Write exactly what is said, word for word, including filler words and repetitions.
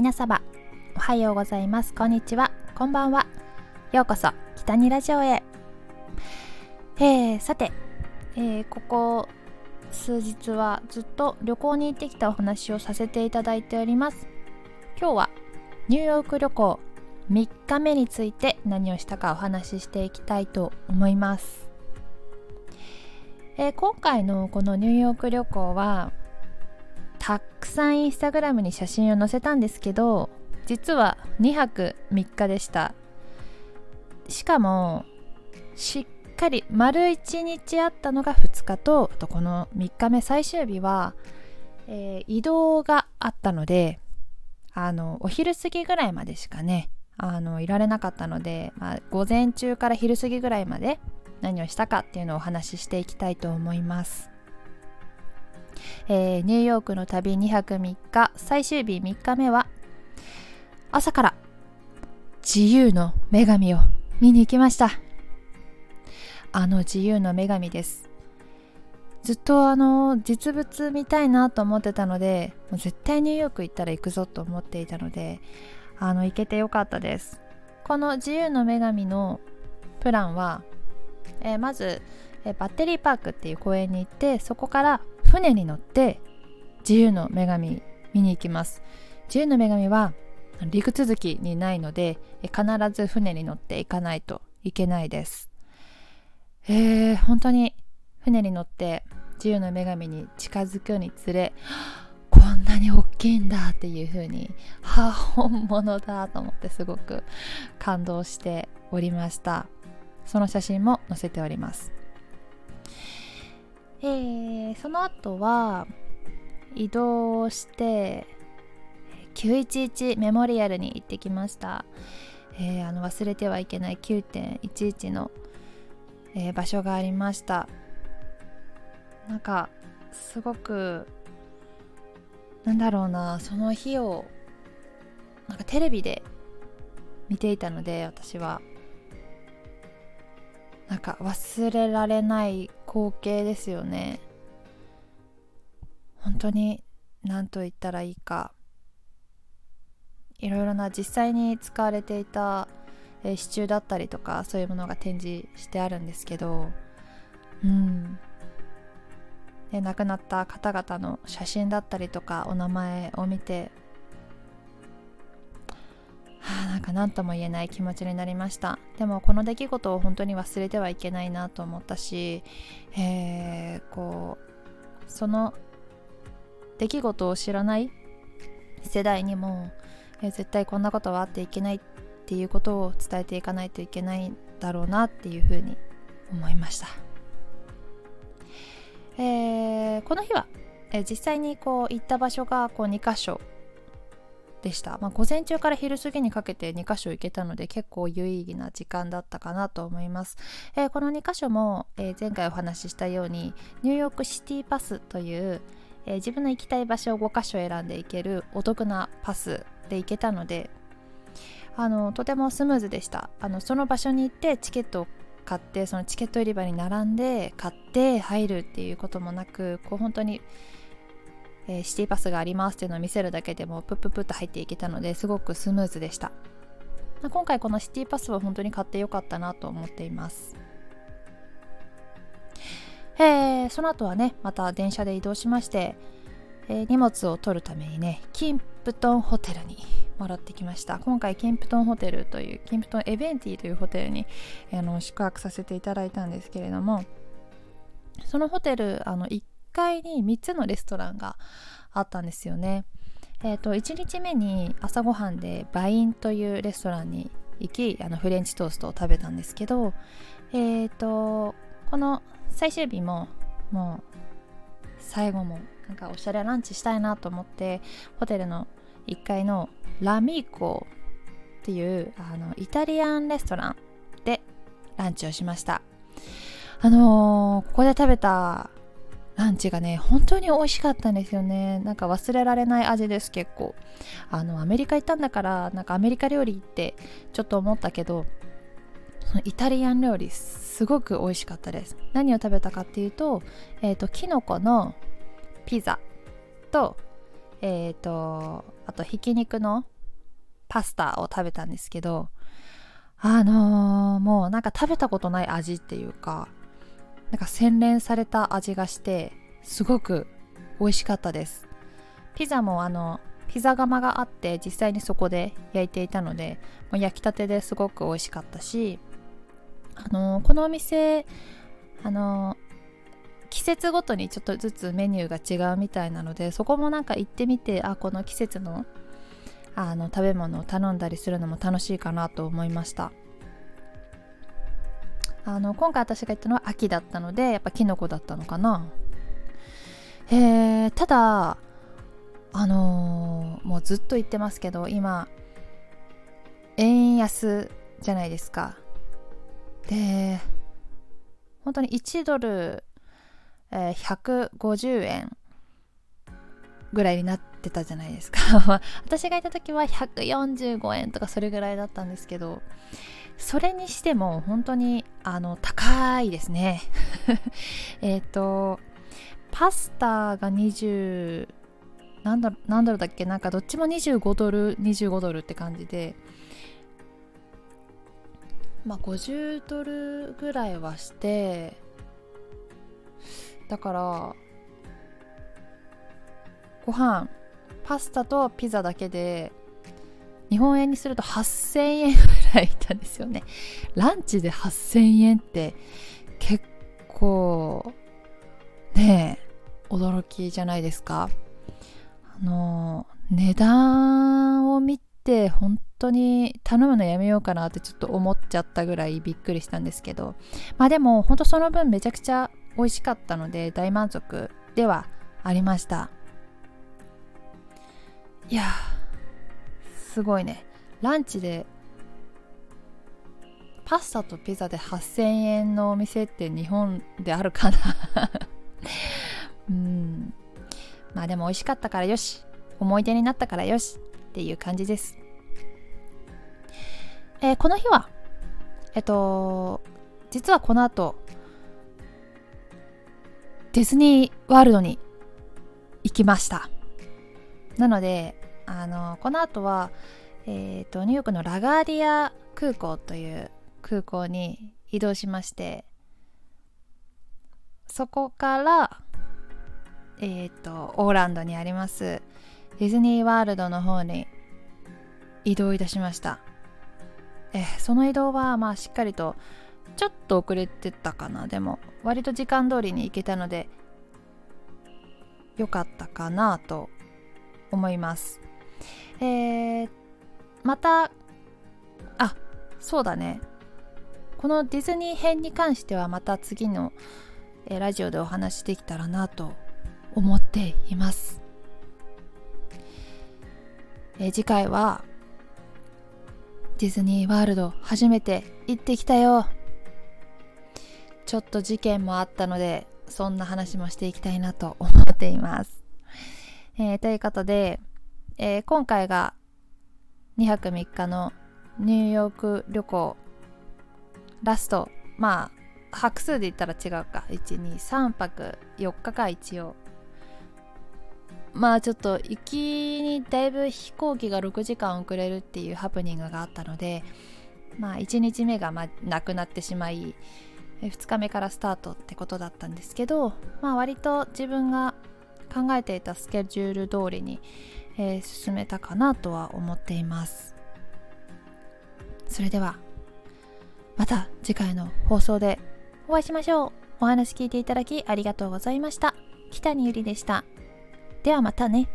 皆様おはようございます、こんにちは、こんばんは。ようこそキタニラジオへ。えー、さて、えー、ここ数日はずっと旅行に行ってきたお話をさせていただいております。今日はニューヨーク旅行みっかめについて何をしたかお話ししていきたいと思います。えー、今回のこのニューヨーク旅行はたくさんインスタグラムに写真を載せたんですけど、実はにはくみっかでした。しかもしっかり丸いちにちあったのがふつかと、あとこのみっかめ最終日は、えー、移動があったので、あのお昼過ぎぐらいまでしかね、あのいられなかったので、まあ、午前中から昼過ぎぐらいまで何をしたかっていうのをお話ししていきたいと思います。えー、ニューヨークの旅にはくみっか最終日みっかめは、朝から自由の女神を見に行きました。あの自由の女神です。ずっとあの実物見たいなと思ってたので、もう絶対ニューヨーク行ったら行くぞと思っていたので、あの行けてよかったです。この自由の女神のプランは、えー、まず、えー、バッテリーパークっていう公園に行って、そこから船に乗って自由の女神見に行きます。自由の女神は陸続きにないので、えー、必ず船に乗って行かないといけないです。えー、本当に船に乗って自由の女神に近づくにつれ、こんなに大きいんだっていう風に、はあ、本物だと思ってすごく感動しておりました。その写真も載せております。えー、その後は移動してきゅういちいちメモリアルに行ってきました。えー、あの忘れてはいけない きゅういちいち の、えー、場所がありました。なんかすごく、なんだろうな、その日をなんかテレビで見ていたので、私はなんか忘れられない光景ですよね。本当に何と言ったらいいか、いろいろな実際に使われていた刺繍だったりとか、そういうものが展示してあるんですけど、うんで亡くなった方々の写真だったりとかお名前を見て、はあ、なんか何とも言えない気持ちになりました。でもこの出来事を本当に忘れてはいけないなと思ったし、えー、こうその出来事を知らない世代にも、えー、絶対こんなことはあっていけないっていうことを伝えていかないといけないんだろうなっていうふうに思いました。えー、この日は、えー、実際にこう行った場所がこうにかしょでした。まあ、午前中から昼過ぎにかけてにかしょ行けたので、結構有意義な時間だったかなと思います。えー、このにかしょも、えー、前回お話ししたようにニューヨークシティパスという、えー、自分の行きたい場所をごかしょ選んで行けるお得なパスで行けたので、あのとてもスムーズでした。あのその場所に行ってチケットを買って、そのチケット売り場に並んで買って入るっていうこともなく、こう本当に、えー、シティパスがありますっていうのを見せるだけでもプップップッと入っていけたので、すごくスムーズでした。今回このシティパスは本当に買ってよかったなと思っています。えー、その後はね、また電車で移動しまして、えー、荷物を取るためにね、キンプトンホテルに戻ってきました。今回キンプトンホテルというキンプトンエベンティというホテルに、あの宿泊させていただいたんですけれども、そのホテル、あのいっかいにみっつのレストランがあったんですよね。えー、といちにちめに朝ごはんでバインというレストランに行き、あのフレンチトーストを食べたんですけど、えー、とこの最終日ももう最後もなんかおしゃれランチしたいなと思って、ホテルのいっかいのラミーコっていうあのイタリアンレストランでランチをしました。あのー、ここで食べたランチがね、本当に美味しかったんですよね。なんか忘れられない味です。結構あのアメリカ行ったんだから、なんかアメリカ料理ってちょっと思ったけど、そのイタリアン料理すごく美味しかったです。何を食べたかっていうと、えーと、キノコのピザと、えーと、あとひき肉のパスタを食べたんですけど、あのー、もうなんか食べたことない味っていうか、なんか洗練された味がしてすごく美味しかったです。ピザもあのピザ窯があって実際にそこで焼いていたので、もう焼きたてですごく美味しかったし、あのー、このお店、あのー季節ごとにちょっとずつメニューが違うみたいなので、そこもなんか行ってみて、あ、この季節の、あの食べ物を頼んだりするのも楽しいかなと思いました。あの今回私が行ったのは秋だったので、やっぱキノコだったのかな。えー、ただあのー、もうずっと言ってますけど、今円安じゃないですか。で本当にいちドルひゃくごじゅうえんぐらいになってたじゃないですか私がいた時はひゃくよんじゅうごえんとかそれぐらいだったんですけど、それにしても本当にあの高いですねえっとパスタがにじゅう何ドル、何ドルだっけ、なんかどっちもにじゅうごドルにじゅうごドルって感じで、まあごじゅうドルぐらいはして、だからご飯パスタとピザだけで日本円にするとはっせんえんぐらいいたんですよね。ランチではっせんえんって結構ねえ驚きじゃないですか。あの値段を見て本当に頼むのやめようかなってちょっと思っちゃったぐらいびっくりしたんですけど、まあでも本当その分めちゃくちゃ美味しかったので大満足ではありました。いやすごいね、ランチでパスタとピザではっせんえんのお店って日本であるかなうん、まあでも美味しかったからよし、思い出になったからよしっていう感じです。えー、この日はえっと実はこの後ディズニーワールドに行きました。なのであのこの後は、えーと、ニューヨークのラガーディア空港という空港に移動しまして、そこから、えーと、オーランドにありますディズニーワールドの方に移動いたしました。えその移動はまあしっかりとちょっと遅れてたかな、でも割と時間通りに行けたので良かったかなと思います。えー、またあそうだね、このディズニー編に関してはまた次のラジオでお話できたらなと思っています。えー、次回はディズニーワールド初めて行ってきたよ、ちょっと事件もあったのでそんな話もしていきたいなと思っています。えー、ということで、えー、今回がにはくみっかのニューヨーク旅行ラスト、まあ泊数で言ったら違うか、いちにさんぱくよっかか一応。まあちょっと行きにだいぶ飛行機がろくじかん遅れるっていうハプニングがあったので、まあいちにちめがまなくなってしまい、ふつかめからスタートってことだったんですけど、まあ、割と自分が考えていたスケジュール通りに、えー、進めたかなとは思っています。それではまた次回の放送でお会いしましょう。お話聞いていただきありがとうございました。北にゆりでした。ではまたね。